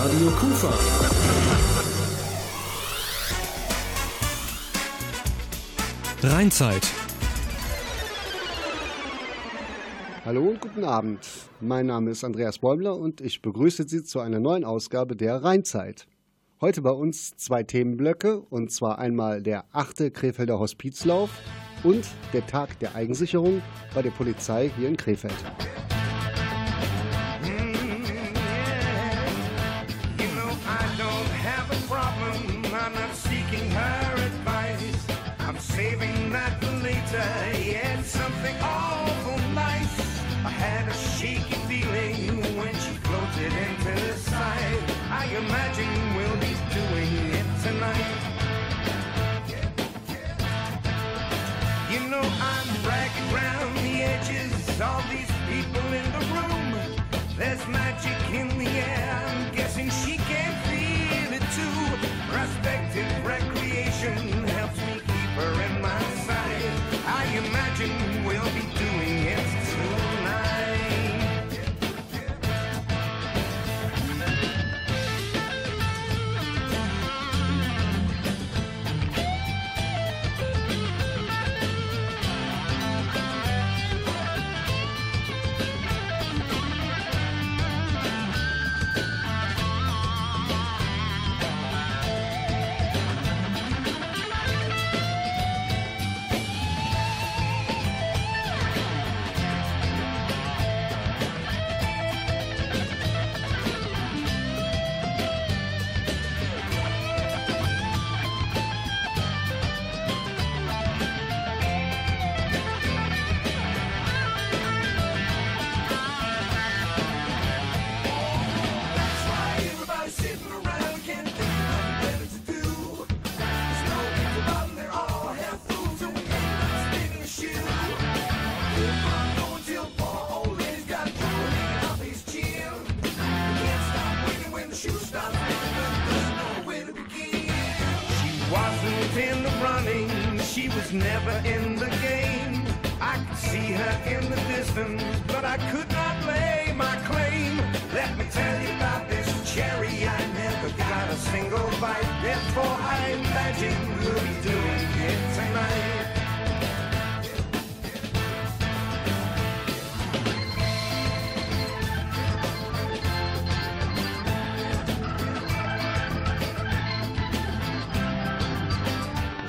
Radio KuFa. Rheinzeit. Hallo und guten Abend. Mein Name ist Andreas Bäumler und ich begrüße Sie zu einer neuen Ausgabe der Rheinzeit. Heute bei uns zwei Themenblöcke, und zwar einmal der 8. Krefelder Hospizlauf und der Tag der Eigensicherung bei der Polizei hier in Krefeld. All these people in the room, there's magic in the air, I'm guessing she can feel it too. Prospective recreation helps me keep her in my sight. I imagine we'll be doing it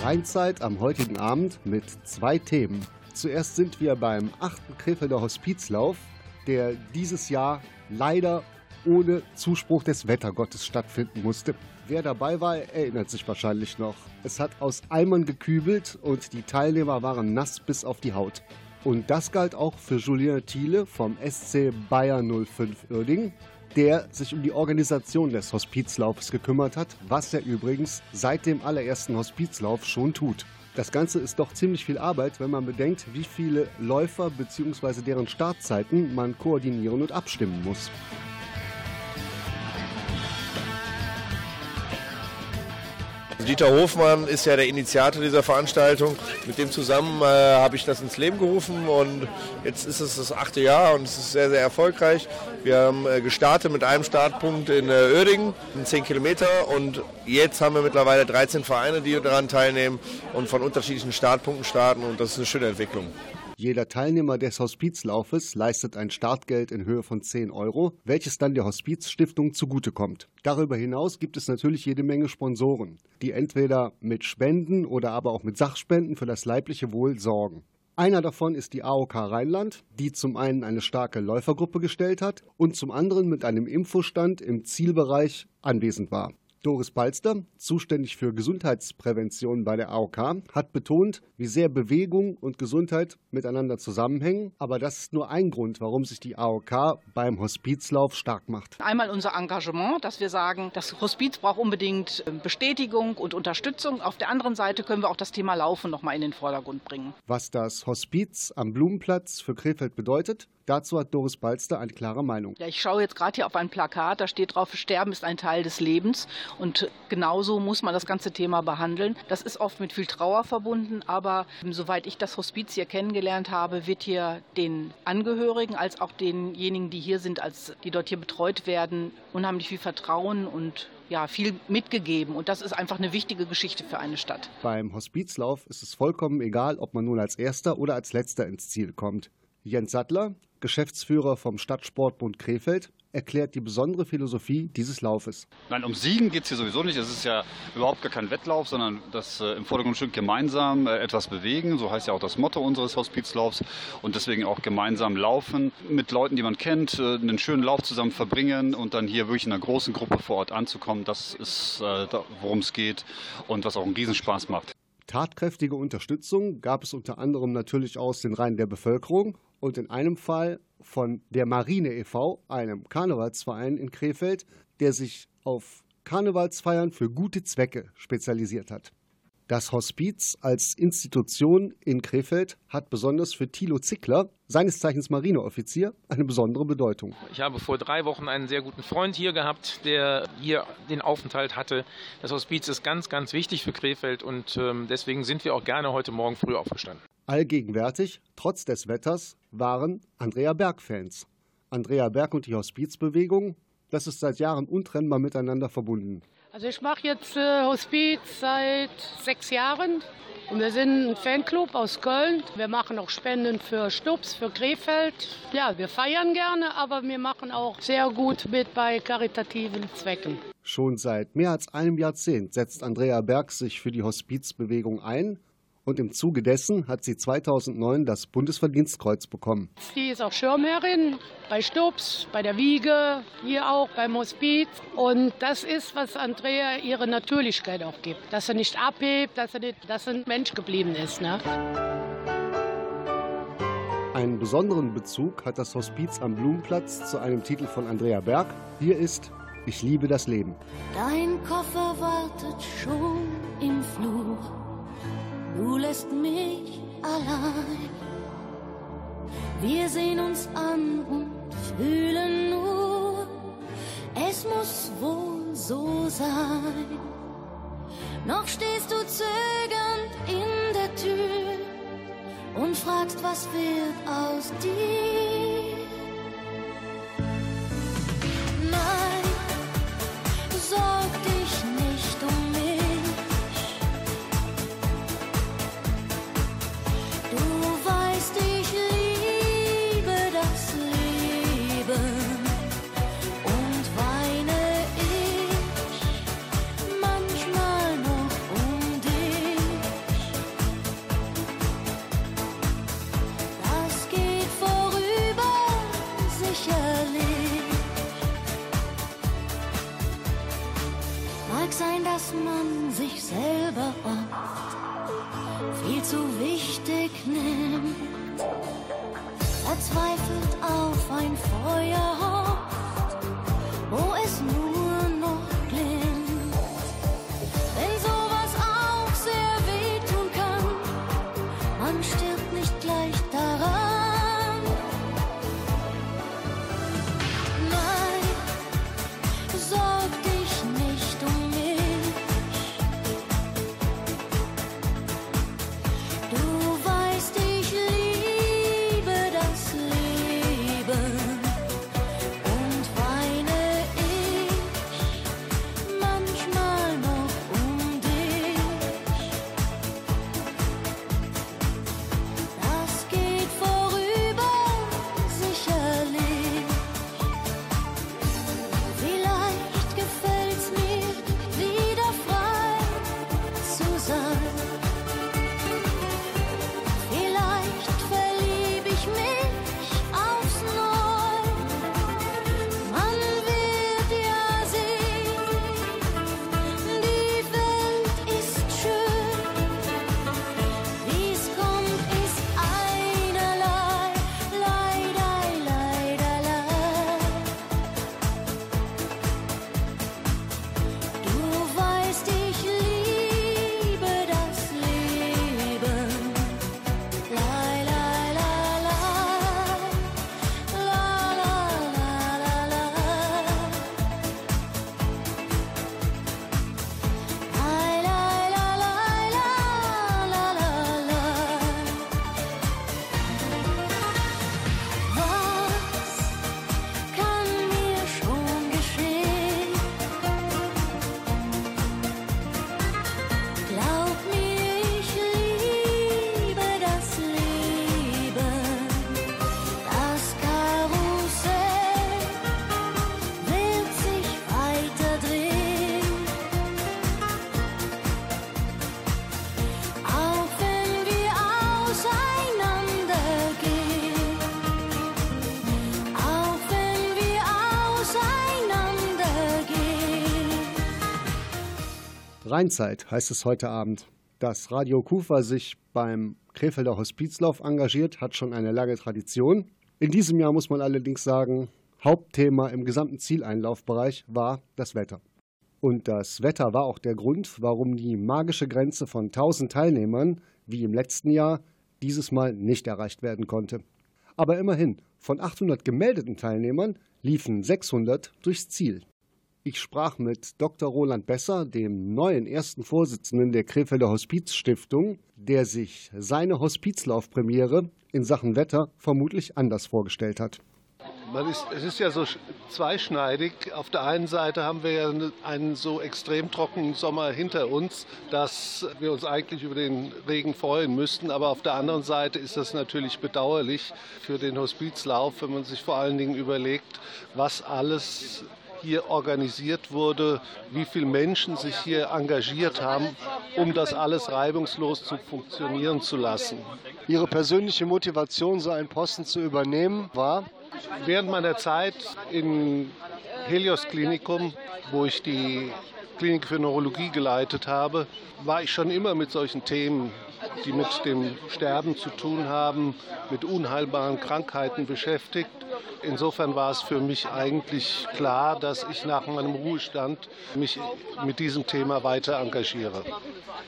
Rheinzeit am heutigen Abend mit zwei Themen. Zuerst sind wir beim 8. Krefelder Hospizlauf, der dieses Jahr leider ohne Zuspruch des Wettergottes stattfinden musste. Wer dabei war, erinnert sich wahrscheinlich noch. Es hat aus Eimern gekübelt und die Teilnehmer waren nass bis auf die Haut. Und das galt auch für Julian Thiele vom SC Bayer 05 Uerdingen, der sich um die Organisation des Hospizlaufs gekümmert hat, was er übrigens seit dem allerersten Hospizlauf schon tut. Das Ganze ist doch ziemlich viel Arbeit, wenn man bedenkt, wie viele Läufer bzw. deren Startzeiten man koordinieren und abstimmen muss. Dieter Hofmann ist ja der Initiator dieser Veranstaltung. Mit dem zusammen habe ich das ins Leben gerufen und jetzt ist es das 8. Jahr und es ist sehr, sehr erfolgreich. Wir haben gestartet mit einem Startpunkt in Uerdingen, 10 Kilometer, und jetzt haben wir mittlerweile 13 Vereine, die daran teilnehmen und von unterschiedlichen Startpunkten starten, und das ist eine schöne Entwicklung. Jeder Teilnehmer des Hospizlaufes leistet ein Startgeld in Höhe von 10 Euro, welches dann der Hospizstiftung zugutekommt. Darüber hinaus gibt es natürlich jede Menge Sponsoren, die entweder mit Spenden oder aber auch mit Sachspenden für das leibliche Wohl sorgen. Einer davon ist die AOK Rheinland, die zum einen eine starke Läufergruppe gestellt hat und zum anderen mit einem Infostand im Zielbereich anwesend war. Doris Balster, zuständig für Gesundheitsprävention bei der AOK, hat betont, wie sehr Bewegung und Gesundheit miteinander zusammenhängen. Aber das ist nur ein Grund, warum sich die AOK beim Hospizlauf stark macht. Einmal unser Engagement, dass wir sagen, das Hospiz braucht unbedingt Bestätigung und Unterstützung. Auf der anderen Seite können wir auch das Thema Laufen nochmal in den Vordergrund bringen. Was das Hospiz am Blumenplatz für Krefeld bedeutet, Dazu hat Doris Balster eine klare Meinung. Ja, ich schaue jetzt gerade hier auf ein Plakat, da steht drauf, Sterben ist ein Teil des Lebens. Und genauso muss man das ganze Thema behandeln. Das ist oft mit viel Trauer verbunden, aber soweit ich das Hospiz hier kennengelernt habe, wird hier den Angehörigen als auch denjenigen, die hier sind, als die dort hier betreut werden, unheimlich viel Vertrauen und ja, viel mitgegeben. Und das ist einfach eine wichtige Geschichte für eine Stadt. Beim Hospizlauf ist es vollkommen egal, ob man nun als Erster oder als Letzter ins Ziel kommt. Jens Sattler, Geschäftsführer vom Stadtsportbund Krefeld, erklärt die besondere Philosophie dieses Laufes. Nein, um Siegen geht es hier sowieso nicht. Es ist ja überhaupt gar kein Wettlauf, sondern das im Vordergrund steht gemeinsam etwas bewegen. So heißt ja auch das Motto unseres Hospizlaufs. Und deswegen auch gemeinsam laufen mit Leuten, die man kennt, einen schönen Lauf zusammen verbringen und dann hier wirklich in einer großen Gruppe vor Ort anzukommen. Das ist, worum es geht und was auch einen Riesenspaß macht. Tatkräftige Unterstützung gab es unter anderem natürlich aus den Reihen der Bevölkerung. Und in einem Fall von der Marine e.V., einem Karnevalsverein in Krefeld, der sich auf Karnevalsfeiern für gute Zwecke spezialisiert hat. Das Hospiz als Institution in Krefeld hat besonders für Thilo Zickler, seines Zeichens Marineoffizier, eine besondere Bedeutung. Ich habe vor 3 Wochen einen sehr guten Freund hier gehabt, der hier den Aufenthalt hatte. Das Hospiz ist ganz, ganz wichtig für Krefeld und deswegen sind wir auch gerne heute Morgen früh aufgestanden. Allgegenwärtig, trotz des Wetters, waren Andrea Berg-Fans. Andrea Berg und die Hospizbewegung, das ist seit Jahren untrennbar miteinander verbunden. Also ich mache jetzt Hospiz seit 6 Jahren und wir sind ein Fanclub aus Köln. Wir machen auch Spenden für Stubs, für Krefeld. Ja, wir feiern gerne, aber wir machen auch sehr gut mit bei karitativen Zwecken. Schon seit mehr als einem Jahrzehnt setzt Andrea Berg sich für die Hospizbewegung ein. Und im Zuge dessen hat sie 2009 das Bundesverdienstkreuz bekommen. Sie ist auch Schirmherrin bei Stubs, bei der Wiege, hier auch beim Hospiz. Und das ist, was Andrea ihre Natürlichkeit auch gibt. Dass er nicht abhebt, dass er ein Mensch geblieben ist. Ne? Einen besonderen Bezug hat das Hospiz am Blumenplatz zu einem Titel von Andrea Berg. Hier ist Ich liebe das Leben. Dein Koffer wartet schon im Flur. Du lässt mich allein. Wir sehen uns an und fühlen nur, es muss wohl so sein. Noch stehst du zögernd in der Tür und fragst, was wird aus dir? Nein, sorg dich nicht um. Sein, dass man sich selber oft viel zu wichtig nimmt, verzweifelt auf ein Feuer hofft, wo es nur noch glimmt. Wenn sowas auch sehr wehtun kann, man stirbt nicht gleich daran. Nein, sorg dich nicht um. Rheinzeit heißt es heute Abend. Dass Radio KuFa sich beim Krefelder Hospizlauf engagiert, hat schon eine lange Tradition. In diesem Jahr muss man allerdings sagen, Hauptthema im gesamten Zieleinlaufbereich war das Wetter. Und das Wetter war auch der Grund, warum die magische Grenze von 1000 Teilnehmern, wie im letzten Jahr, dieses Mal nicht erreicht werden konnte. Aber immerhin, von 800 gemeldeten Teilnehmern liefen 600 durchs Ziel. Ich sprach mit Dr. Roland Besser, dem neuen ersten Vorsitzenden der Krefelder Hospizstiftung, der sich seine Hospizlaufpremiere in Sachen Wetter vermutlich anders vorgestellt hat. Es ist ja so zweischneidig. Auf der einen Seite haben wir ja einen so extrem trockenen Sommer hinter uns, dass wir uns eigentlich über den Regen freuen müssten. Aber auf der anderen Seite ist das natürlich bedauerlich für den Hospizlauf, wenn man sich vor allen Dingen überlegt, was alles hier organisiert wurde, wie viele Menschen sich hier engagiert haben, um das alles reibungslos zu funktionieren zu lassen. Ihre persönliche Motivation, so einen Posten zu übernehmen, war? Während meiner Zeit im Helios Klinikum, wo ich die Klinik für Neurologie geleitet habe, war ich schon immer mit solchen Themen, die mit dem Sterben zu tun haben, mit unheilbaren Krankheiten beschäftigt. Insofern war es für mich eigentlich klar, dass ich nach meinem Ruhestand mich mit diesem Thema weiter engagiere.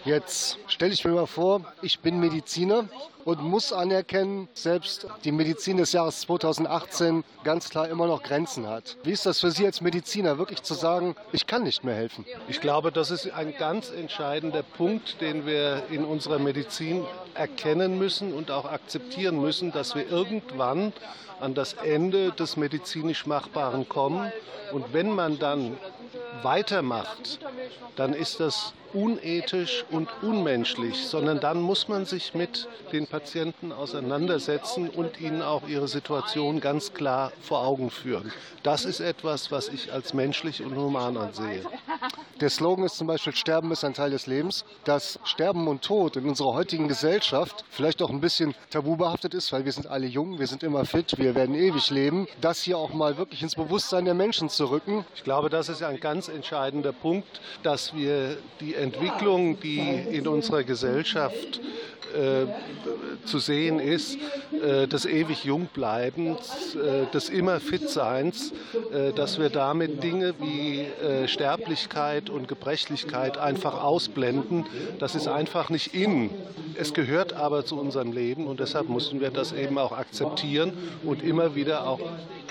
Jetzt stelle ich mir mal vor, ich bin Mediziner und muss anerkennen, selbst die Medizin des Jahres 2018 ganz klar immer noch Grenzen hat. Wie ist das für Sie als Mediziner, wirklich zu sagen, ich kann nicht mehr helfen? Ich glaube, das ist ein ganz entscheidender Punkt, den wir in unserer Medizin erkennen müssen und auch akzeptieren müssen, dass wir irgendwann an das Ende des medizinisch Machbaren kommen. Und wenn man dann weitermacht, dann ist das unethisch und unmenschlich, sondern dann muss man sich mit den Patienten auseinandersetzen und ihnen auch ihre Situation ganz klar vor Augen führen. Das ist etwas, was ich als menschlich und human ansehe. Der Slogan ist zum Beispiel, Sterben ist ein Teil des Lebens. Dass Sterben und Tod in unserer heutigen Gesellschaft vielleicht auch ein bisschen tabubehaftet ist, weil wir sind alle jung, wir sind immer fit, wir werden ewig leben. Das hier auch mal wirklich ins Bewusstsein der Menschen zu rücken. Ich glaube, das ist ein ganz entscheidender Punkt, dass wir die Entwicklung, die in unserer Gesellschaft zu sehen ist, des ewig Jungbleibens, des immer Fitseins, dass wir damit Dinge wie Sterblichkeit und Gebrechlichkeit einfach ausblenden. Das ist einfach nicht in. Es gehört aber zu unserem Leben und deshalb müssen wir das eben auch akzeptieren und immer wieder auch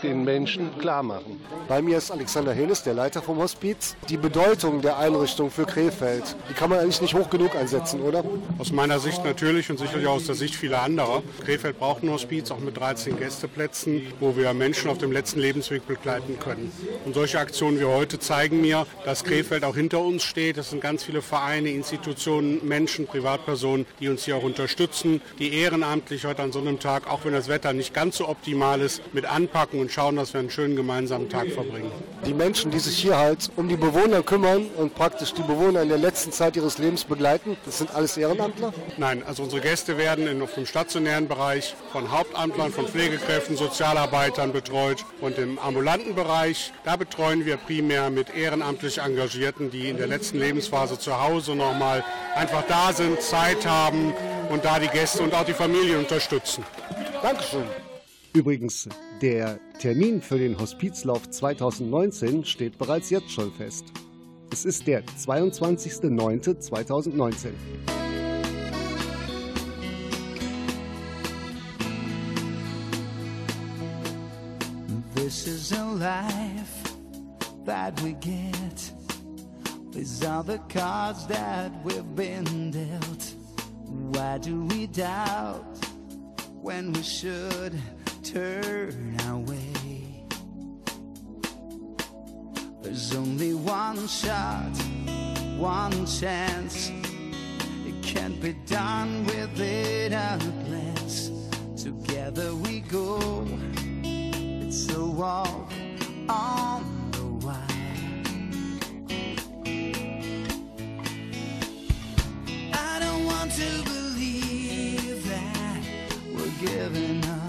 den Menschen klar machen. Bei mir ist Alexander Hähnes, der Leiter vom Hospiz. Die Bedeutung der Einrichtung für Krefeld, die kann man eigentlich nicht hoch genug einsetzen, oder? Aus meiner Sicht natürlich und sicherlich auch aus der Sicht vieler anderer. Krefeld braucht ein Hospiz, auch mit 13 Gästeplätzen, wo wir Menschen auf dem letzten Lebensweg begleiten können. Und solche Aktionen wie heute zeigen mir, dass Krefeld auch hinter uns steht. Es sind ganz viele Vereine, Institutionen, Menschen, Privatpersonen, die uns hier auch unterstützen, die ehrenamtlich heute an so einem Tag, auch wenn das Wetter nicht ganz so optimal ist, mit anpacken und schauen, dass wir einen schönen gemeinsamen Tag verbringen. Die Menschen, die sich hier halt um die Bewohner kümmern und praktisch die Bewohner in der letzten Zeit ihres Lebens begleiten, das sind alles Ehrenamtler? Nein, also unsere Gäste werden auf dem stationären Bereich von Hauptamtlern, von Pflegekräften, Sozialarbeitern betreut und im ambulanten Bereich, da betreuen wir primär mit ehrenamtlich Engagierten, die in der letzten Lebensphase zu Hause nochmal einfach da sind, Zeit haben und da die Gäste und auch die Familie unterstützen. Dankeschön. Übrigens, der Termin für den Hospizlauf 2019 steht bereits jetzt schon fest. Es ist der 22.09.2019. This is a life that we get. These are the cards that we've been dealt. Why do we doubt when we should turn away? There's only one shot, one chance. It can't be done within a glance. Together we go. It's a walk on the wire. I don't want to believe that we're giving up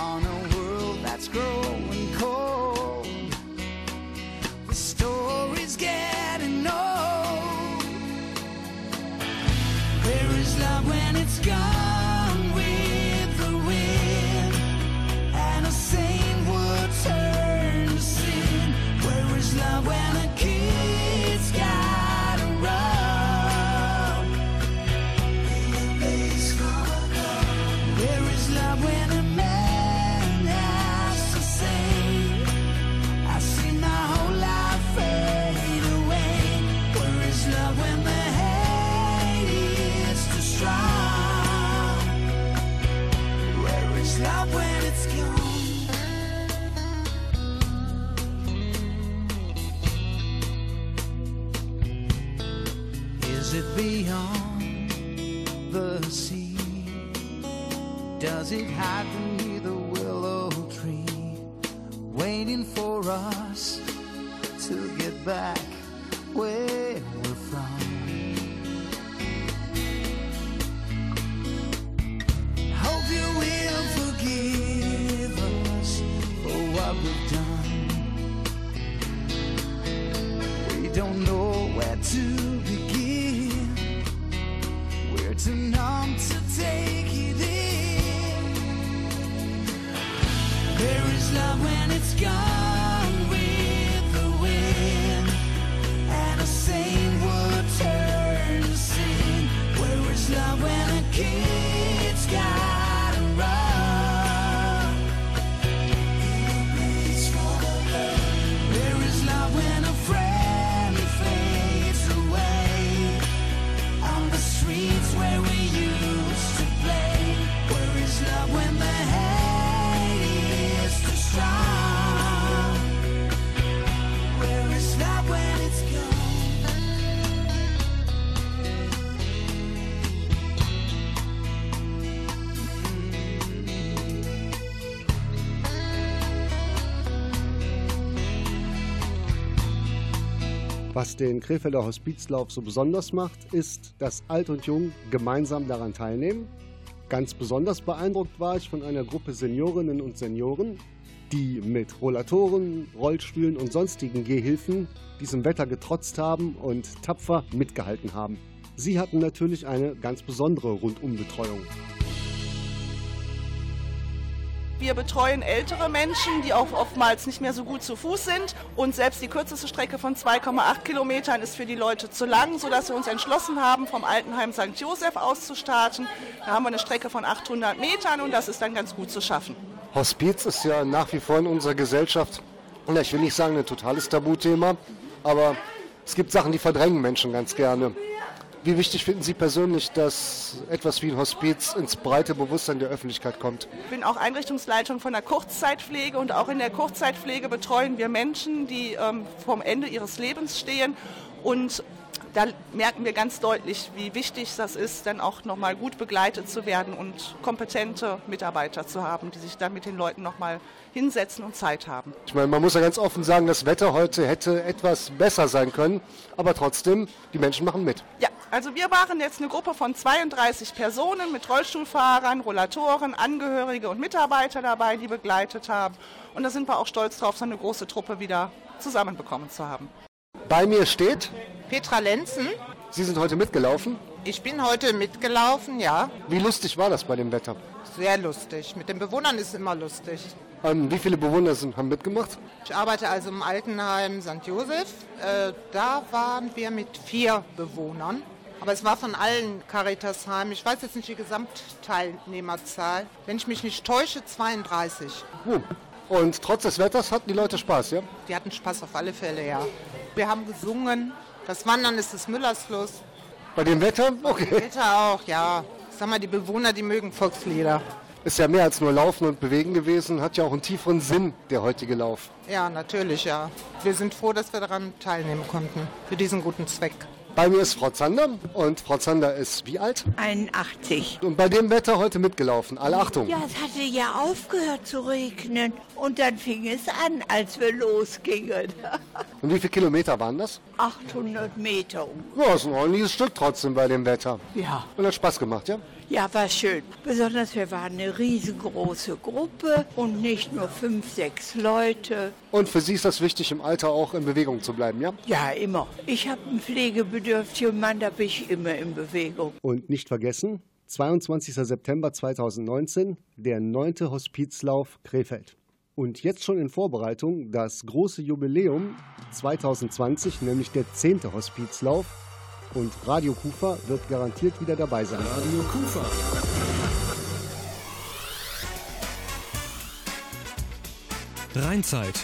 on a world that's growing cold. The story Does it hide beneath the willow tree, waiting for us to get back where we're from? Hope you will forgive us for what we've done. We don't know where to begin. We're too numb to take it in. There is love when it's gone with the wind, and a saint would turn to sin. Where is love when a kid's gotta run? There is love when a friend fades away on the streets where we used to play. Where is love when the where is love when it's gone? Was den Krefelder Hospizlauf so besonders macht, ist, dass Alt und Jung gemeinsam daran teilnehmen. Ganz besonders beeindruckt war ich von einer Gruppe Seniorinnen und Senioren, die mit Rollatoren, Rollstühlen und sonstigen Gehhilfen diesem Wetter getrotzt haben und tapfer mitgehalten haben. Sie hatten natürlich eine ganz besondere Rundumbetreuung. Wir betreuen ältere Menschen, die auch oftmals nicht mehr so gut zu Fuß sind. Und selbst die kürzeste Strecke von 2,8 Kilometern ist für die Leute zu lang, sodass wir uns entschlossen haben, vom Altenheim St. Josef aus zu starten. Da haben wir eine Strecke von 800 Metern und das ist dann ganz gut zu schaffen. Hospiz ist ja nach wie vor in unserer Gesellschaft, na, ich will nicht sagen ein totales Tabuthema, aber es gibt Sachen, die verdrängen Menschen ganz gerne. Wie wichtig finden Sie persönlich, dass etwas wie ein Hospiz ins breite Bewusstsein der Öffentlichkeit kommt? Ich bin auch Einrichtungsleitung von der Kurzzeitpflege und auch in der Kurzzeitpflege betreuen wir Menschen, die vom Ende ihres Lebens stehen. Und da merken wir ganz deutlich, wie wichtig das ist, dann auch nochmal gut begleitet zu werden und kompetente Mitarbeiter zu haben, die sich dann mit den Leuten nochmal hinsetzen und Zeit haben. Ich meine, man muss ja ganz offen sagen, das Wetter heute hätte etwas besser sein können, aber trotzdem, die Menschen machen mit. Ja. Also wir waren jetzt eine Gruppe von 32 Personen mit Rollstuhlfahrern, Rollatoren, Angehörige und Mitarbeiter dabei, die begleitet haben. Und da sind wir auch stolz drauf, so eine große Truppe wieder zusammenbekommen zu haben. Bei mir steht Petra Lenzen. Sie sind heute mitgelaufen? Ich bin heute mitgelaufen, ja. Wie lustig war das bei dem Wetter? Sehr lustig. Mit den Bewohnern ist es immer lustig. Wie viele Bewohner haben mitgemacht? Ich arbeite also im Altenheim St. Josef. Da waren wir mit 4 Bewohnern. Aber es war von allen Caritas-Heimen. Ich weiß jetzt nicht die Gesamtteilnehmerzahl. Wenn ich mich nicht täusche, 32. Und trotz des Wetters hatten die Leute Spaß, ja? Die hatten Spaß auf alle Fälle, ja. Wir haben gesungen. Das Wandern ist des Müllers Fluss. Bei dem Wetter? Okay. Bei dem Wetter auch, ja. Ich sag mal, die Bewohner, die mögen Volkslieder. Ist ja mehr als nur Laufen und Bewegen gewesen. Hat ja auch einen tieferen Sinn, der heutige Lauf. Ja, natürlich, ja. Wir sind froh, dass wir daran teilnehmen konnten. Für diesen guten Zweck. Bei mir ist Frau Zander und Frau Zander ist wie alt? 81. Und bei dem Wetter heute mitgelaufen, alle Achtung. Ja, es hatte ja aufgehört zu regnen und dann fing es an, als wir losgingen. Und wie viele Kilometer waren das? 800 Meter. Ja, ist ein ordentliches Stück trotzdem bei dem Wetter. Ja. Und hat Spaß gemacht, ja? Ja, war schön. Besonders wir waren eine riesengroße Gruppe und nicht nur 5, 6 Leute. Und für Sie ist das wichtig, im Alter auch in Bewegung zu bleiben, ja? Ja, immer. Ich habe einen pflegebedürftigen Mann, da bin ich immer in Bewegung. Und nicht vergessen, 22. September 2019, der 9. Hospizlauf Krefeld. Und jetzt schon in Vorbereitung das große Jubiläum 2020, nämlich der 10. Hospizlauf. Und Radio KuFa wird garantiert wieder dabei sein. Radio KuFa. Rheinzeit.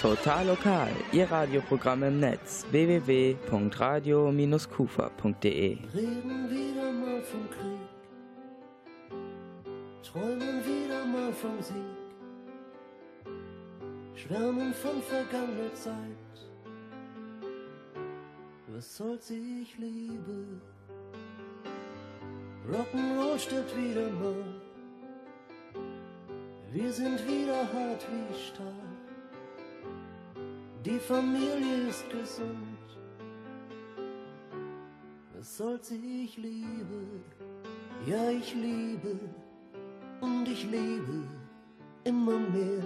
Total lokal. Ihr Radioprogramm im Netz. www.radio-kufa.de. Reden wieder mal vom Krieg. Träumen wieder mal vom Sieg. Schwärmen von vergangener Zeit. Was soll's, ich liebe, Rock'n'Roll stirbt wieder mal. Wir sind wieder hart wie Stahl. Die Familie ist gesund. Was soll's, ich liebe. Ja, ich liebe. Und ich liebe immer mehr.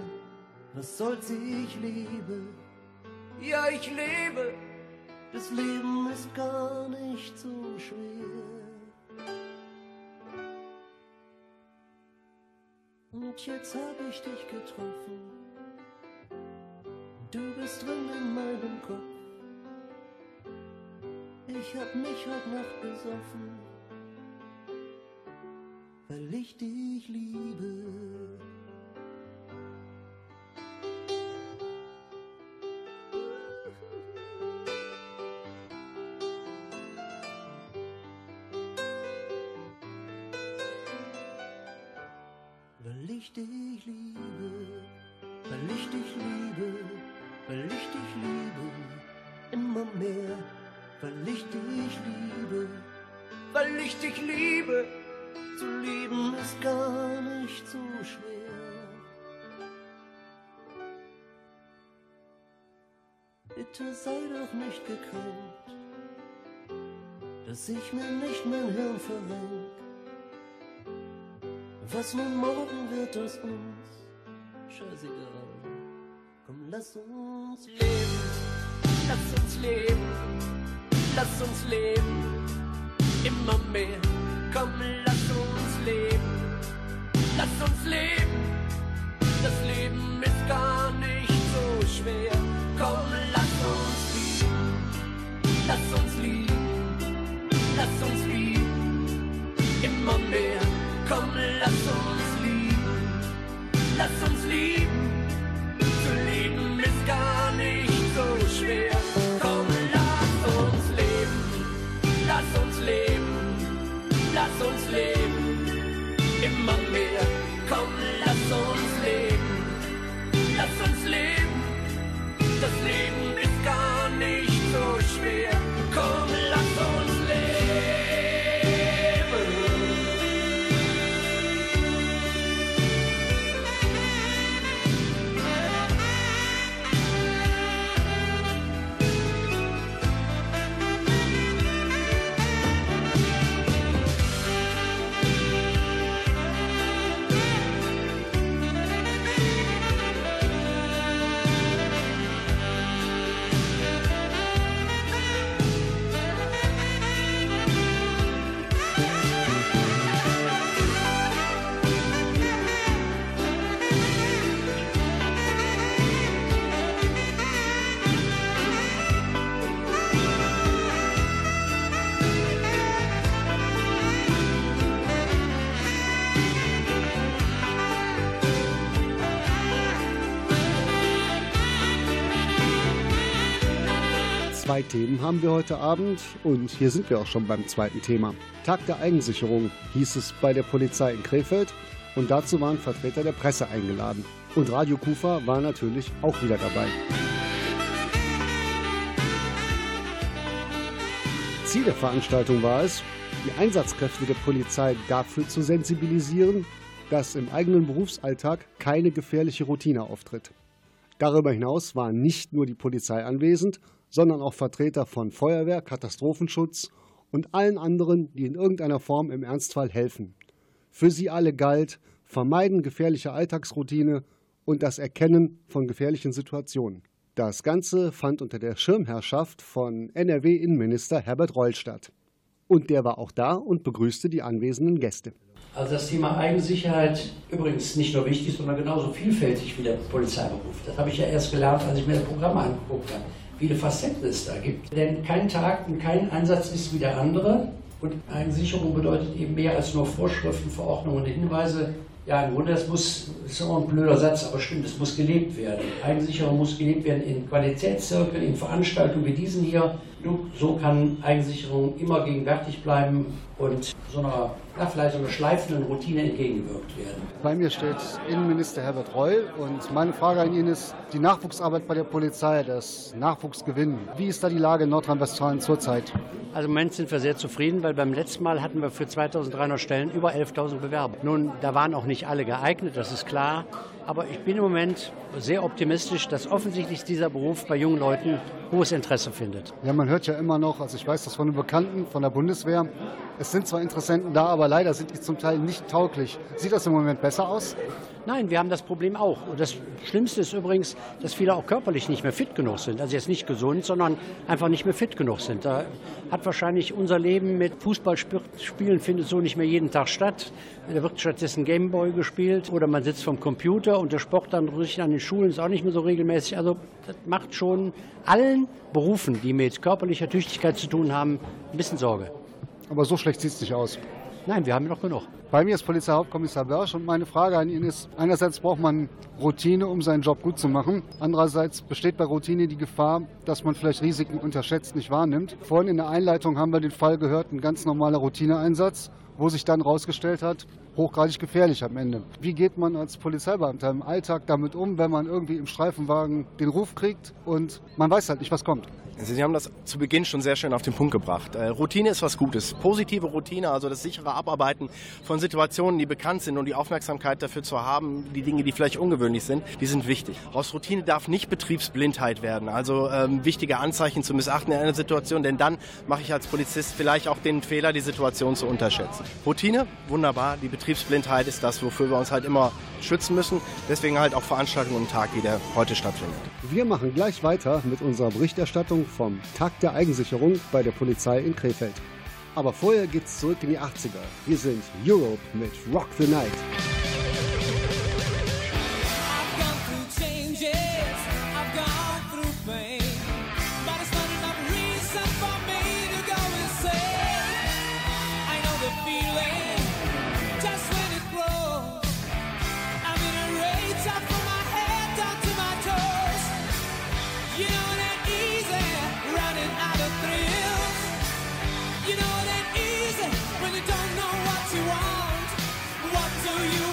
Was soll's, ich liebe. Ja, ich lebe. Das Leben ist gar nicht so schwer. Und jetzt hab ich dich getroffen. Du bist drin in meinem Kopf. Ich hab mich heute Nacht besoffen, weil ich dich liebe. Bitte sei doch nicht gekränkt, dass ich mir nicht mein Hirn verrenk. Was nun morgen wird aus uns, scheißegal. Komm, lass uns leben, lass uns leben, lass uns leben, immer mehr. Komm, lass uns leben, lass uns leben. Das Leben ist gar nicht so schwer. Komm, lass uns lieben, lass uns lieben, immer mehr. Komm, lass uns lieben, zu leben ist gar nicht so schwer. Komm, lass uns leben, lass uns leben, immer mehr. Komm, lass uns leben, das Leben ist gar nicht so schwer. Komm, lass uns Zwei Themen haben wir heute Abend und hier sind wir auch schon beim zweiten Thema. Tag der Eigensicherung hieß es bei der Polizei in Krefeld und dazu waren Vertreter der Presse eingeladen. Und Radio KuFa war natürlich auch wieder dabei. Ziel der Veranstaltung war es, die Einsatzkräfte der Polizei dafür zu sensibilisieren, dass im eigenen Berufsalltag keine gefährliche Routine auftritt. Darüber hinaus war nicht nur die Polizei anwesend, sondern auch Vertreter von Feuerwehr, Katastrophenschutz und allen anderen, die in irgendeiner Form im Ernstfall helfen. Für sie alle galt: Vermeiden gefährlicher Alltagsroutine und das Erkennen von gefährlichen Situationen. Das Ganze fand unter der Schirmherrschaft von NRW-Innenminister Herbert Reul statt. Und der war auch da und begrüßte die anwesenden Gäste. Also das Thema Eigensicherheit übrigens nicht nur wichtig, sondern genauso vielfältig wie der Polizeiberuf. Das habe ich ja erst gelernt, als ich mir das Programm angeguckt habe. Viele Facetten es da gibt. Denn kein Tag und kein Einsatz ist wie der andere. Und Eigensicherung bedeutet eben mehr als nur Vorschriften, Verordnungen und Hinweise. Ja, im Grunde, das muss, das ist immer ein blöder Satz, aber stimmt, es muss gelebt werden. Eigensicherung muss gelebt werden in Qualitätszirkeln, in Veranstaltungen wie diesen hier, So kann Eigensicherung immer gegenwärtig bleiben und so einer, vielleicht einer schleifenden Routine entgegengewirkt werden. Bei mir steht Innenminister Herbert Reul und meine Frage an ihn ist die Nachwuchsarbeit bei der Polizei, das Nachwuchsgewinnen. Wie ist da die Lage in Nordrhein-Westfalen zurzeit? Also im Moment sind wir sehr zufrieden, weil beim letzten Mal hatten wir für 2300 Stellen über 11.000 Bewerber. Nun, da waren auch nicht alle geeignet, das ist klar. Aber ich bin im Moment sehr optimistisch, dass offensichtlich dieser Beruf bei jungen Leuten hohes Interesse findet. Ja, man hört ja immer noch, also ich weiß das von einem Bekannten, von der Bundeswehr, es sind zwar Interessenten da, aber leider sind die zum Teil nicht tauglich. Sieht das im Moment besser aus? Nein, wir haben das Problem auch. Und das Schlimmste ist übrigens, dass viele auch körperlich nicht mehr fit genug sind. Also jetzt nicht gesund, sondern einfach nicht mehr fit genug sind. Da hat wahrscheinlich unser Leben mit Fußballspielen findet so nicht mehr jeden Tag statt. Da wird stattdessen Gameboy gespielt oder man sitzt vom Computer und der Sport dann an den Schulen ist auch nicht mehr so regelmäßig. Also das macht schon allen Berufen, die mit körperlicher Tüchtigkeit zu tun haben, ein bisschen Sorge. Aber so schlecht sieht es nicht aus. Nein, wir haben noch genug. Bei mir ist Polizeihauptkommissar Börsch und meine Frage an ihn ist, einerseits braucht man Routine, um seinen Job gut zu machen. Andererseits besteht bei Routine die Gefahr, dass man vielleicht Risiken unterschätzt, nicht wahrnimmt. Vorhin in der Einleitung haben wir den Fall gehört, ein ganz normaler Routineeinsatz, wo sich dann herausgestellt hat, hochgradig gefährlich am Ende. Wie geht man als Polizeibeamter im Alltag damit um, wenn man irgendwie im Streifenwagen den Ruf kriegt und man weiß halt nicht, was kommt? Sie haben das zu Beginn schon sehr schön auf den Punkt gebracht. Routine ist was Gutes. Positive Routine, also das sichere Abarbeiten von Situationen, die bekannt sind und die Aufmerksamkeit dafür zu haben, die Dinge, die vielleicht ungewöhnlich sind, die sind wichtig. Aus Routine darf nicht Betriebsblindheit werden, also wichtige Anzeichen zu missachten in einer Situation, denn dann mache ich als Polizist vielleicht auch den Fehler, die Situation zu unterschätzen. Routine, wunderbar. Die Betriebsblindheit ist das, wofür wir uns halt immer schützen müssen. Deswegen halt auch Veranstaltungen am Tag, wie der heute stattfindet. Wir machen gleich weiter mit unserer Berichterstattung vom Tag der Eigensicherung bei der Polizei in Krefeld. Aber vorher geht's zurück in die 80er. Hier sind Europe mit Rock the Night. You know it ain't easy when you don't know what you want. What do you want?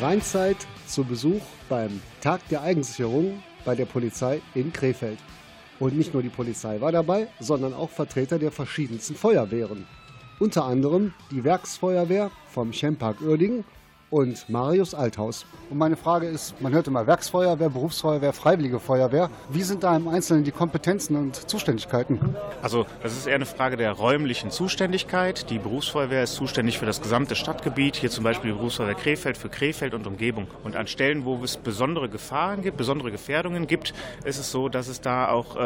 Rheinzeit zu Besuch beim Tag der Eigensicherung bei der Polizei in Krefeld. Und nicht nur die Polizei war dabei, sondern auch Vertreter der verschiedensten Feuerwehren. Unter anderem die Werksfeuerwehr vom Chempark Uerdingen und Marius Althaus. Und meine Frage ist, man hört immer Werksfeuerwehr, Berufsfeuerwehr, Freiwillige Feuerwehr. Wie sind da im Einzelnen die Kompetenzen und Zuständigkeiten? Also das ist eher eine Frage der räumlichen Zuständigkeit. Die Berufsfeuerwehr ist zuständig für das gesamte Stadtgebiet. Hier zum Beispiel die Berufsfeuerwehr Krefeld für Krefeld und Umgebung. Und an Stellen, wo es besondere Gefahren gibt, besondere Gefährdungen gibt, ist es so, dass es da auch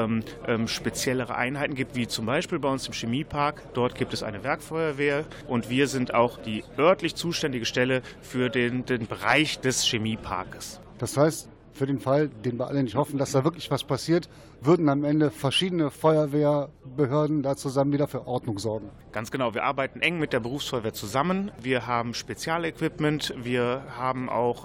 speziellere Einheiten gibt, wie zum Beispiel bei uns im Chemiepark. Dort gibt es eine Werkfeuerwehr und wir sind auch die örtlich zuständige Stelle für den Bereich des Chemieparkes. Das heißt, für den Fall, den wir alle nicht hoffen, dass da wirklich was passiert, würden am Ende verschiedene Feuerwehrbehörden da zusammen wieder für Ordnung sorgen. Ganz genau, wir arbeiten eng mit der Berufsfeuerwehr zusammen. Wir haben Spezialequipment, wir haben auch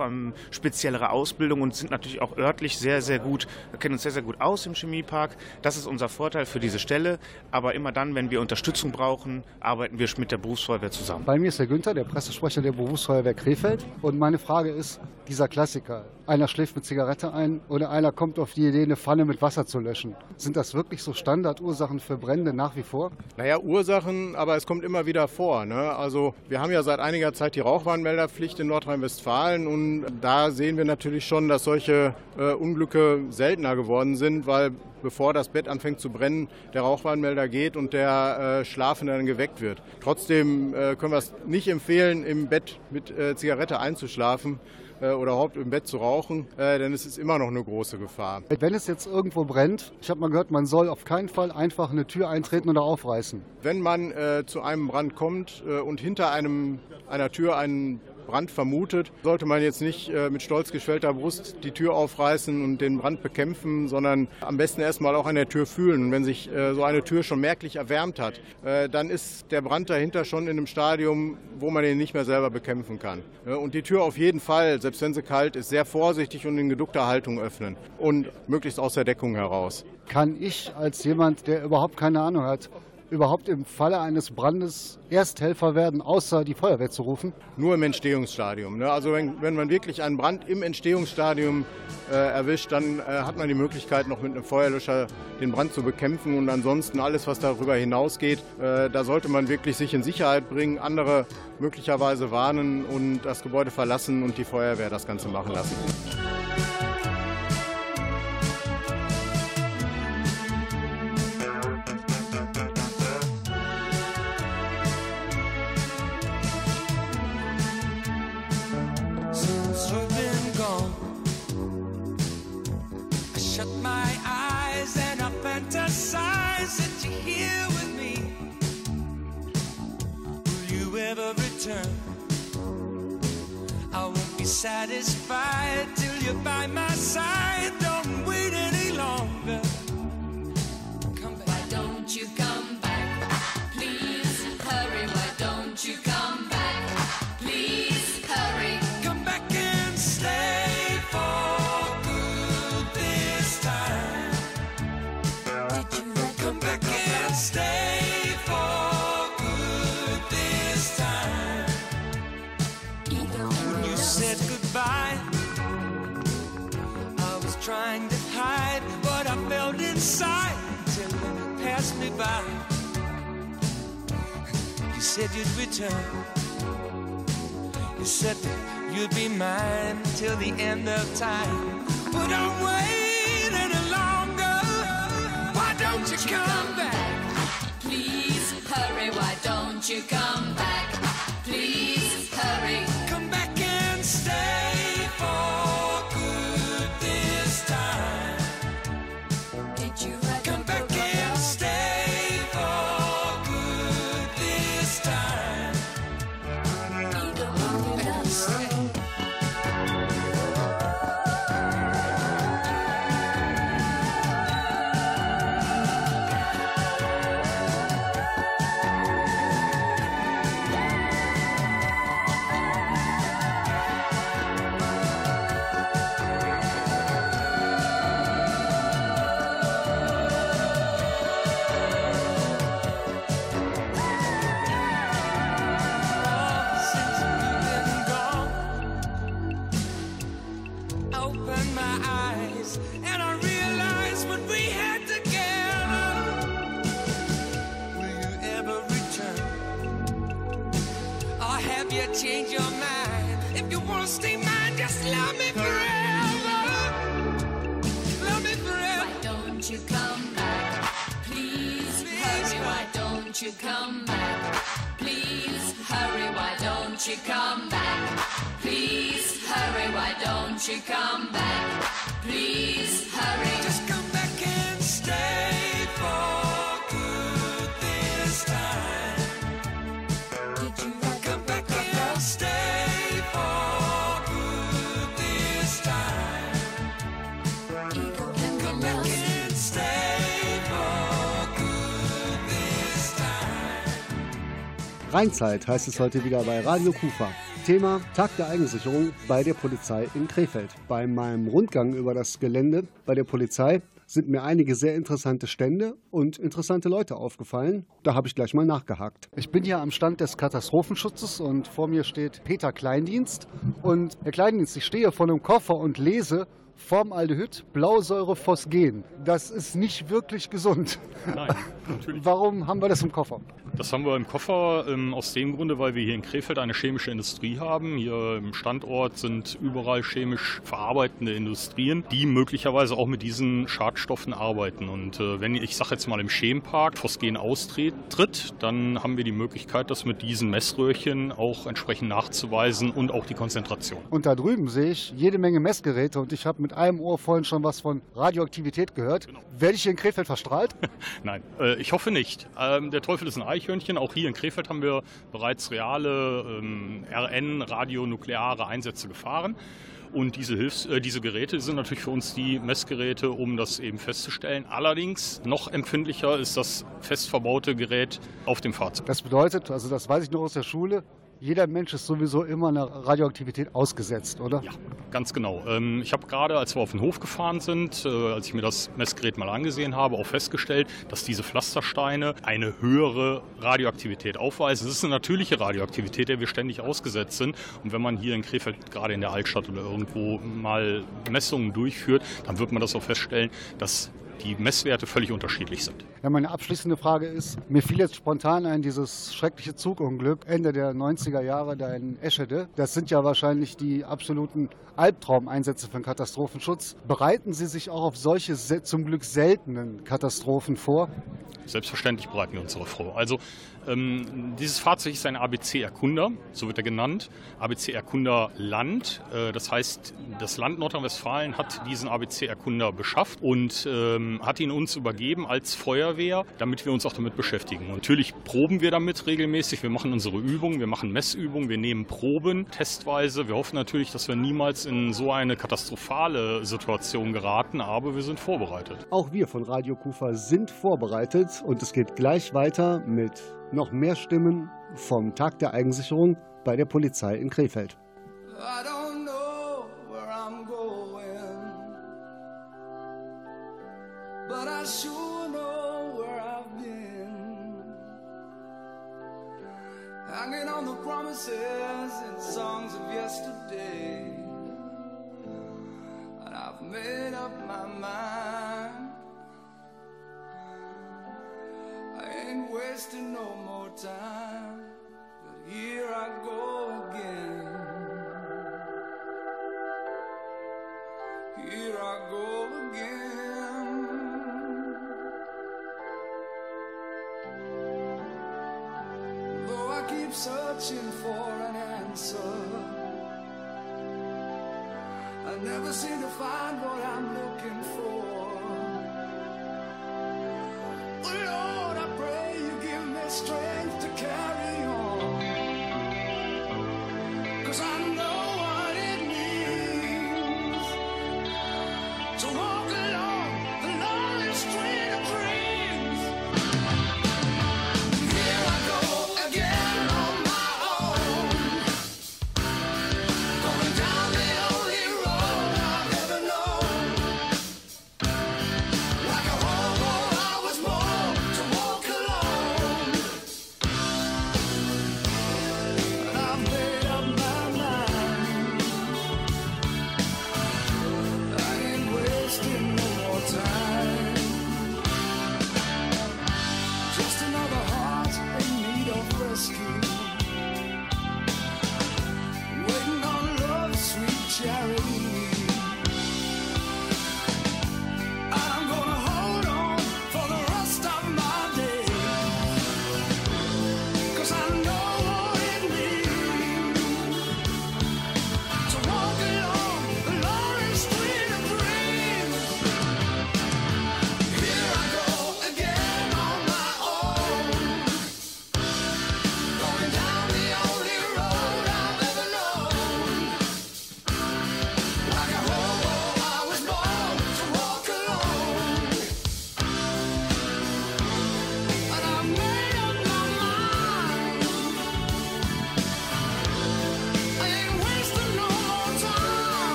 speziellere Ausbildung und sind natürlich auch örtlich sehr, sehr gut, kennen uns sehr, sehr gut aus im Chemiepark. Das ist unser Vorteil für diese Stelle. Aber immer dann, wenn wir Unterstützung brauchen, arbeiten wir mit der Berufsfeuerwehr zusammen. Bei mir ist Herr Günther, der Pressesprecher der Berufsfeuerwehr Krefeld. Und meine Frage ist, dieser Klassiker, einer schläft mit Zigarette ein oder einer kommt auf die Idee, eine Pfanne mit Wasser zu löschen. Sind das wirklich so Standardursachen für Brände nach wie vor? Naja, Ursachen, aber es kommt immer wieder vor. Ne? Also wir haben ja seit einiger Zeit die Rauchwarnmelderpflicht in Nordrhein-Westfalen und da sehen wir natürlich schon, dass solche Unglücke seltener geworden sind, weil bevor das Bett anfängt zu brennen, der Rauchwarnmelder geht und der Schlafende dann geweckt wird. Trotzdem können wir es nicht empfehlen, im Bett mit Zigarette einzuschlafen oder überhaupt im Bett zu rauchen, denn es ist immer noch eine große Gefahr. Wenn es jetzt irgendwo brennt, ich habe mal gehört, man soll auf keinen Fall einfach eine Tür eintreten oder aufreißen. Wenn man zu einem Brand kommt und hinter einer Tür einen Brand vermutet, sollte man jetzt nicht mit stolz geschwellter Brust die Tür aufreißen und den Brand bekämpfen, sondern am besten erstmal auch an der Tür fühlen. Und wenn sich so eine Tür schon merklich erwärmt hat, dann ist der Brand dahinter schon in einem Stadium, wo man ihn nicht mehr selber bekämpfen kann. Und die Tür auf jeden Fall, selbst wenn sie kalt ist, sehr vorsichtig und in geduckter Haltung öffnen und möglichst aus der Deckung heraus. Kann ich als jemand, der überhaupt keine Ahnung hat, überhaupt im Falle eines Brandes Ersthelfer werden, außer die Feuerwehr zu rufen? Nur im Entstehungsstadium. Ne? Also wenn man wirklich einen Brand im Entstehungsstadium erwischt, dann hat man die Möglichkeit, noch mit einem Feuerlöscher den Brand zu bekämpfen. Und ansonsten alles, was darüber hinausgeht, da sollte man wirklich sich in Sicherheit bringen, andere möglicherweise warnen und das Gebäude verlassen und die Feuerwehr das Ganze machen lassen. I won't be satisfied till you're by my side. Don't wait any longer. Come back. Why don't you come back? Please hurry. Why don't you come back? Please hurry. Come back and stay for good this time. Did you come back and stay? I was trying to hide what I felt inside till it passed me by. You said you'd return. You said that you'd be mine till the end of time. But don't wait any longer. Why don't you come back? Please hurry. Why don't you come back? Please hurry. Come back. Stay for good this time. Did you come back and stay for good this time? you change your mind. If you wanna stay mine, just love me forever. Love me forever. Why don't you come back? Please hurry, why don't you come back? Please hurry, why don't you come back? Please hurry, why don't you come back? Please hurry. Just come back and stay for good this time. Rheinzeit heißt es heute wieder bei Radio KuFa. Thema Tag der Eigensicherung bei der Polizei in Krefeld. Bei meinem Rundgang über das Gelände bei der Polizei sind mir einige sehr interessante Stände und interessante Leute aufgefallen. Da habe ich gleich mal nachgehakt. Ich bin hier am Stand des Katastrophenschutzes und vor mir steht Peter Kleindienst. Und Herr Kleindienst, ich stehe vor einem Koffer und lese Formaldehyd, Blausäure, Phosgen. Das ist nicht wirklich gesund. Nein, natürlich. Warum haben wir das im Koffer? Das haben wir im Koffer aus dem Grunde, weil wir hier in Krefeld eine chemische Industrie haben. Hier im Standort sind überall chemisch verarbeitende Industrien, die möglicherweise auch mit diesen Schadstoffen arbeiten. Und wenn ich sage jetzt mal im Chempark Phosgen austritt, dann haben wir die Möglichkeit, das mit diesen Messröhrchen auch entsprechend nachzuweisen und auch die Konzentration. Und da drüben sehe ich jede Menge Messgeräte und ich habe mit einem Ohr vorhin schon was von Radioaktivität gehört. Genau. Werde ich hier in Krefeld verstrahlt? Nein, ich hoffe nicht. Der Teufel ist ein Eichhörnchen. Auch hier in Krefeld haben wir bereits reale RN-radionukleare Einsätze gefahren. Und diese Geräte sind natürlich für uns die Messgeräte, um das eben festzustellen. Allerdings noch empfindlicher ist das fest verbaute Gerät auf dem Fahrzeug. Das bedeutet, also das weiß ich noch aus der Schule, jeder Mensch ist sowieso immer einer Radioaktivität ausgesetzt, oder? Ja, ganz genau. Ich habe gerade, als wir auf den Hof gefahren sind, als ich mir das Messgerät mal angesehen habe, auch festgestellt, dass diese Pflastersteine eine höhere Radioaktivität aufweisen. Es ist eine natürliche Radioaktivität, der wir ständig ausgesetzt sind. Und wenn man hier in Krefeld, gerade in der Altstadt oder irgendwo mal Messungen durchführt, dann wird man das auch feststellen, dass die Messwerte völlig unterschiedlich sind. Ja, meine abschließende Frage ist, mir fiel jetzt spontan ein, dieses schreckliche Zugunglück Ende der 90er Jahre da in Eschede. Das sind ja wahrscheinlich die absoluten Albtraumeinsätze für den Katastrophenschutz. Bereiten Sie sich auch auf solche zum Glück seltenen Katastrophen vor? Selbstverständlich bereiten wir uns darauf vor. Also dieses Fahrzeug ist ein ABC-Erkunder, so wird er genannt. ABC-Erkunder Land, das heißt, das Land Nordrhein-Westfalen hat diesen ABC-Erkunder beschafft und hat ihn uns übergeben als Feuerwehr, damit wir uns auch damit beschäftigen. Und natürlich proben wir damit regelmäßig. Wir machen unsere Übungen, wir machen Messübungen, wir nehmen Proben testweise. Wir hoffen natürlich, dass wir niemals in so eine katastrophale Situation geraten, aber wir sind vorbereitet. Auch wir von Radio KuFa sind vorbereitet und es geht gleich weiter mit noch mehr Stimmen vom Tag der Eigensicherung bei der Polizei in Krefeld. I don't know where I'm going, but I sure know where I've been. Hanging on the promises and songs of yesterday, and I've made up my mind. I ain't wasting no more time, but here I go again. Here I go again. Though I keep searching for an answer, I never seem to find what I'm looking for. But Lord, strength to carry on, 'cause I know what it means to walk along the lonely street of dreams. Here I go again on my own, going down the only road I've ever known.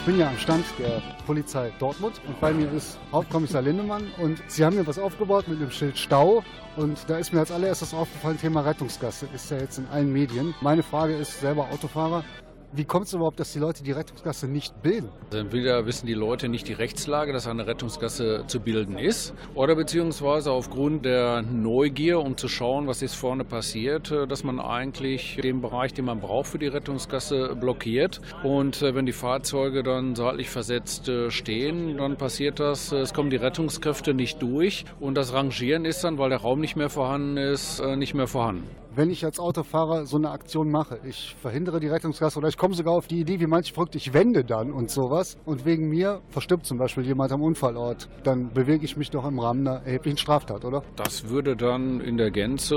Ich bin ja am Stand der Polizei Dortmund und bei mir ist Hauptkommissar Lindemann und Sie haben mir was aufgebaut mit dem Schild Stau und da ist mir als allererstes aufgefallen, Thema Rettungsgasse ist ja jetzt in allen Medien. Meine Frage ist, selber Autofahrer, wie kommt es überhaupt, dass die Leute die Rettungsgasse nicht bilden? Also entweder wissen die Leute nicht die Rechtslage, dass eine Rettungsgasse zu bilden ist, oder beziehungsweise aufgrund der Neugier, um zu schauen, was jetzt vorne passiert, dass man eigentlich den Bereich, den man braucht für die Rettungsgasse, blockiert. Und wenn die Fahrzeuge dann seitlich versetzt stehen, dann passiert das, es kommen die Rettungskräfte nicht durch. Und das Rangieren ist dann, weil der Raum nicht mehr vorhanden ist, nicht mehr vorhanden. Wenn ich als Autofahrer so eine Aktion mache, ich verhindere die Rettungsgasse oder ich komme sogar auf die Idee, wie manche verrückt, ich wende dann und sowas und wegen mir verstirbt zum Beispiel jemand am Unfallort, dann bewege ich mich doch im Rahmen einer erheblichen Straftat, oder? Das würde dann in der Gänze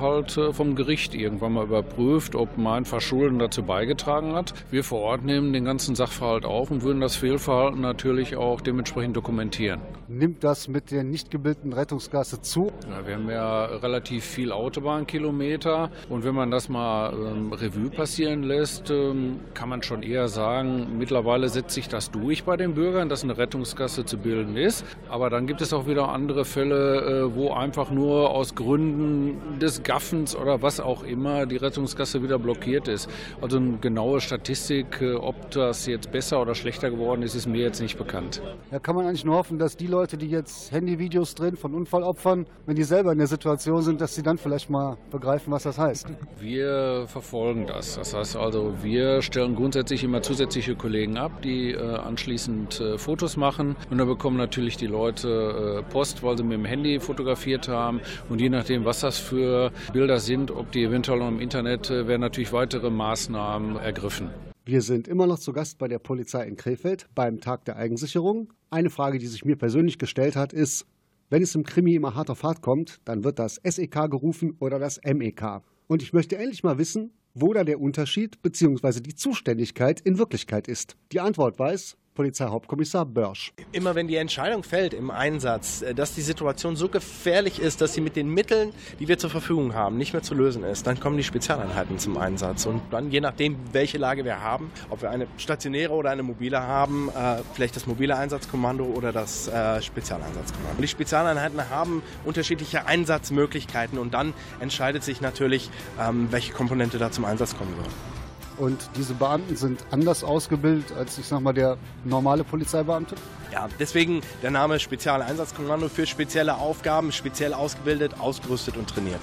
halt vom Gericht irgendwann mal überprüft, ob mein Verschulden dazu beigetragen hat. Wir vor Ort nehmen den ganzen Sachverhalt auf und würden das Fehlverhalten natürlich auch dementsprechend dokumentieren. Nimmt das mit der nicht gebildeten Rettungsgasse zu? Ja, wir haben ja relativ viel Autobahnkilometer. Und wenn man das mal Revue passieren lässt, kann man schon eher sagen, mittlerweile setzt sich das durch bei den Bürgern, dass eine Rettungsgasse zu bilden ist. Aber dann gibt es auch wieder andere Fälle, wo einfach nur aus Gründen des Gaffens oder was auch immer die Rettungsgasse wieder blockiert ist. Also eine genaue Statistik, ob das jetzt besser oder schlechter geworden ist, ist mir jetzt nicht bekannt. Da kann man eigentlich nur hoffen, dass die Leute, die jetzt Handyvideos drehen von Unfallopfern, wenn die selber in der Situation sind, dass sie dann vielleicht mal begreifen, was das heißt. Wir verfolgen das. Das heißt also, wir stellen grundsätzlich immer zusätzliche Kollegen ab, die anschließend Fotos machen. Und dann bekommen natürlich die Leute Post, weil sie mit dem Handy fotografiert haben. Und je nachdem, was das für Bilder sind, ob die eventuell noch im Internet, werden natürlich weitere Maßnahmen ergriffen. Wir sind immer noch zu Gast bei der Polizei in Krefeld beim Tag der Eigensicherung. Eine Frage, die sich mir persönlich gestellt hat, ist: Wenn es im Krimi immer hart auf hart kommt, dann wird das SEK gerufen oder das MEK. Und ich möchte endlich mal wissen, wo da der Unterschied bzw. die Zuständigkeit in Wirklichkeit ist. Die Antwort weiß Polizeihauptkommissar Börsch. Immer wenn die Entscheidung fällt im Einsatz, dass die Situation so gefährlich ist, dass sie mit den Mitteln, die wir zur Verfügung haben, nicht mehr zu lösen ist, dann kommen die Spezialeinheiten zum Einsatz. Und dann, je nachdem, welche Lage wir haben, ob wir eine stationäre oder eine mobile haben, vielleicht das mobile Einsatzkommando oder das Spezialeinsatzkommando. Die Spezialeinheiten haben unterschiedliche Einsatzmöglichkeiten und dann entscheidet sich natürlich, welche Komponente da zum Einsatz kommen wird. Und diese Beamten sind anders ausgebildet als, ich sag mal, der normale Polizeibeamte? Ja, deswegen der Name Spezialeinsatzkommando für spezielle Aufgaben, speziell ausgebildet, ausgerüstet und trainiert.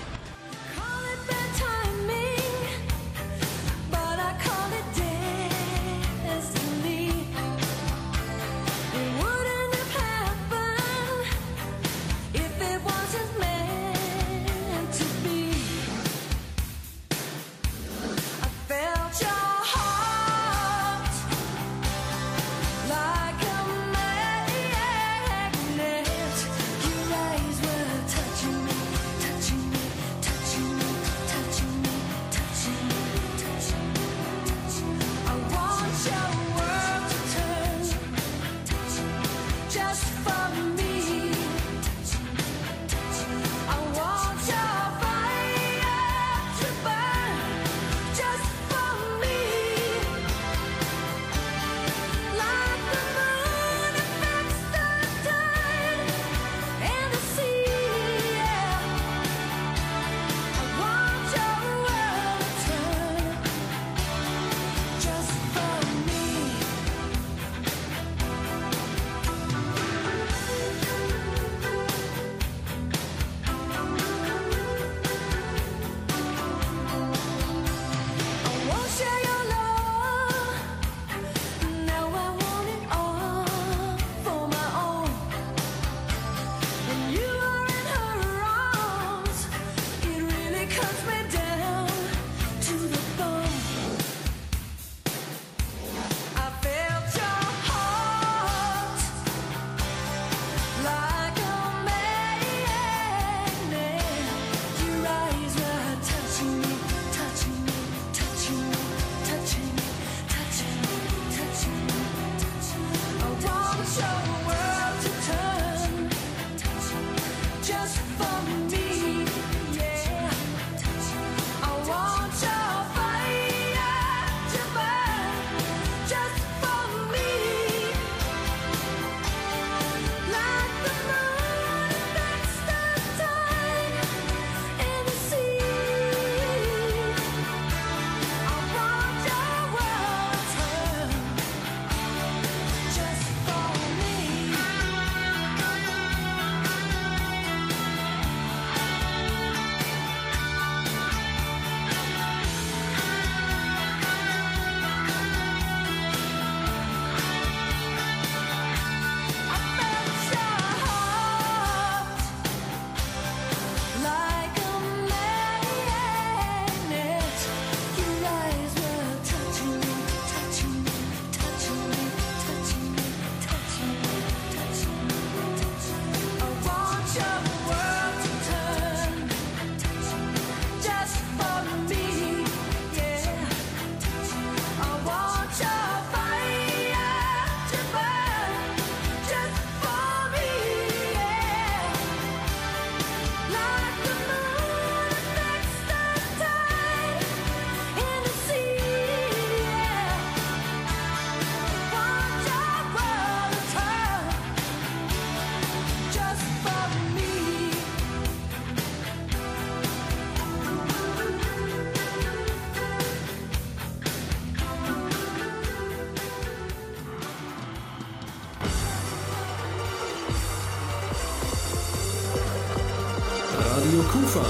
Radio KuFa.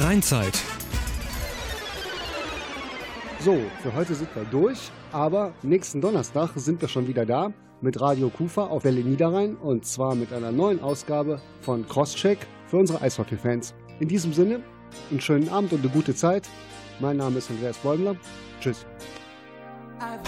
Rheinzeit. So, für heute sind wir durch, aber nächsten Donnerstag sind wir schon wieder da mit Radio KuFa auf Welle Niederrhein und zwar mit einer neuen Ausgabe von Crosscheck für unsere Eishockey-Fans. In diesem Sinne, einen schönen Abend und eine gute Zeit. Mein Name ist Andreas Bäumler. Tschüss. Baby,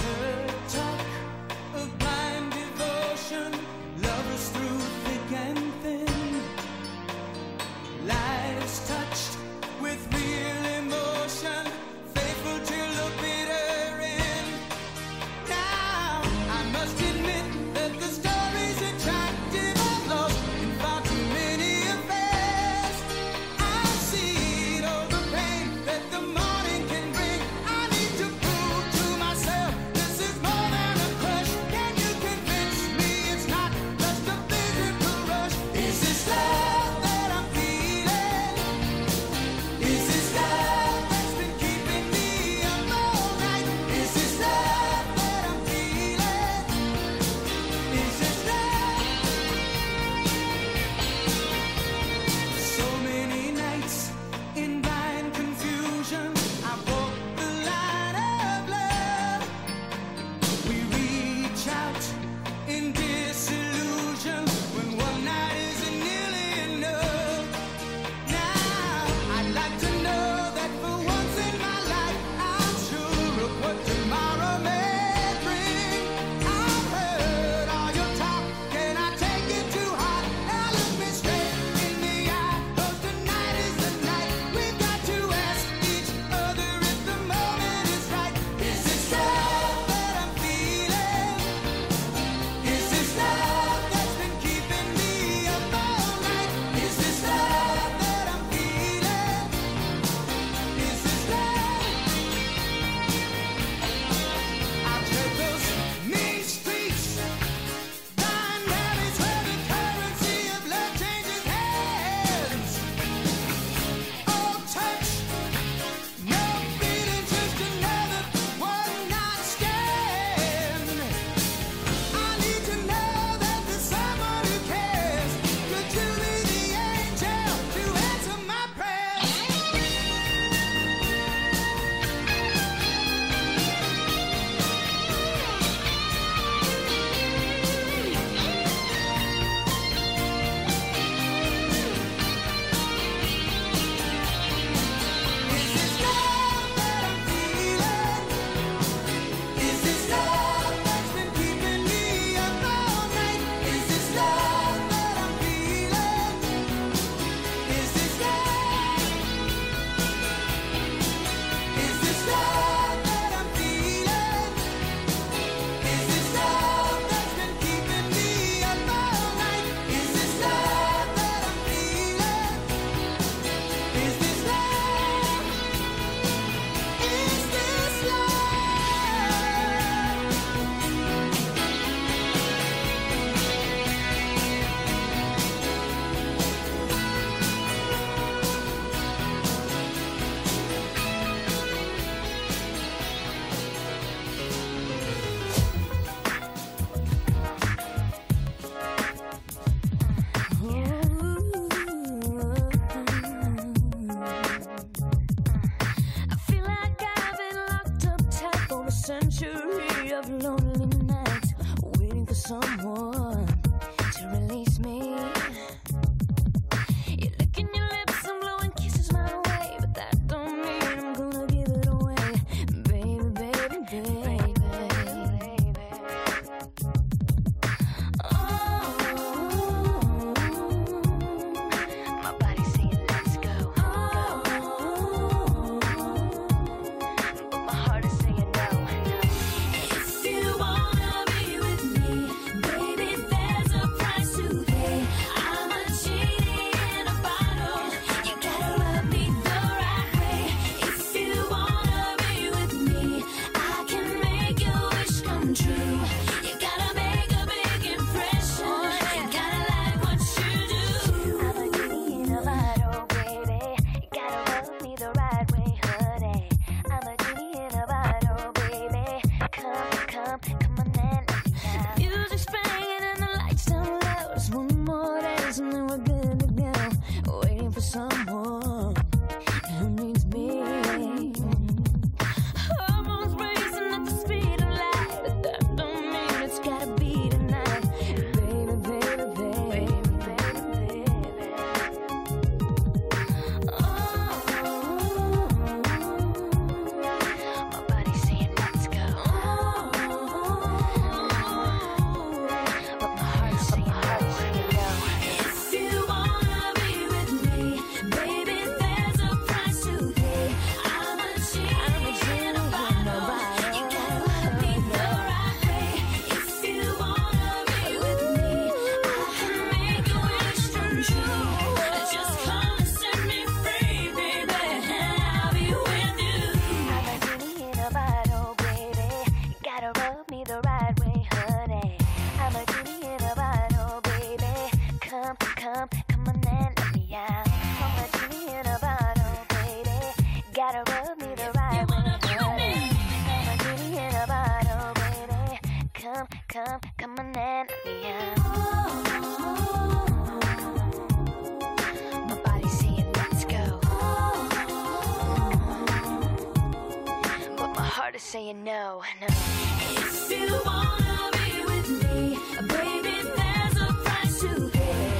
is saying no, no. If you wanna be with me, baby, there's a price to pay.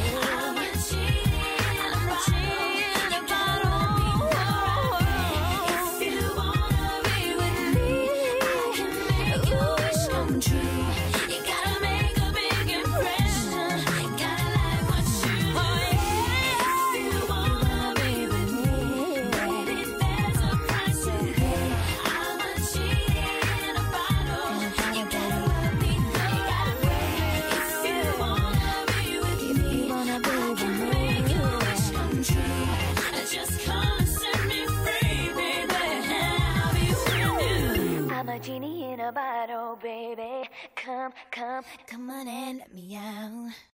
Genie in a bottle, baby. Come on and let me out.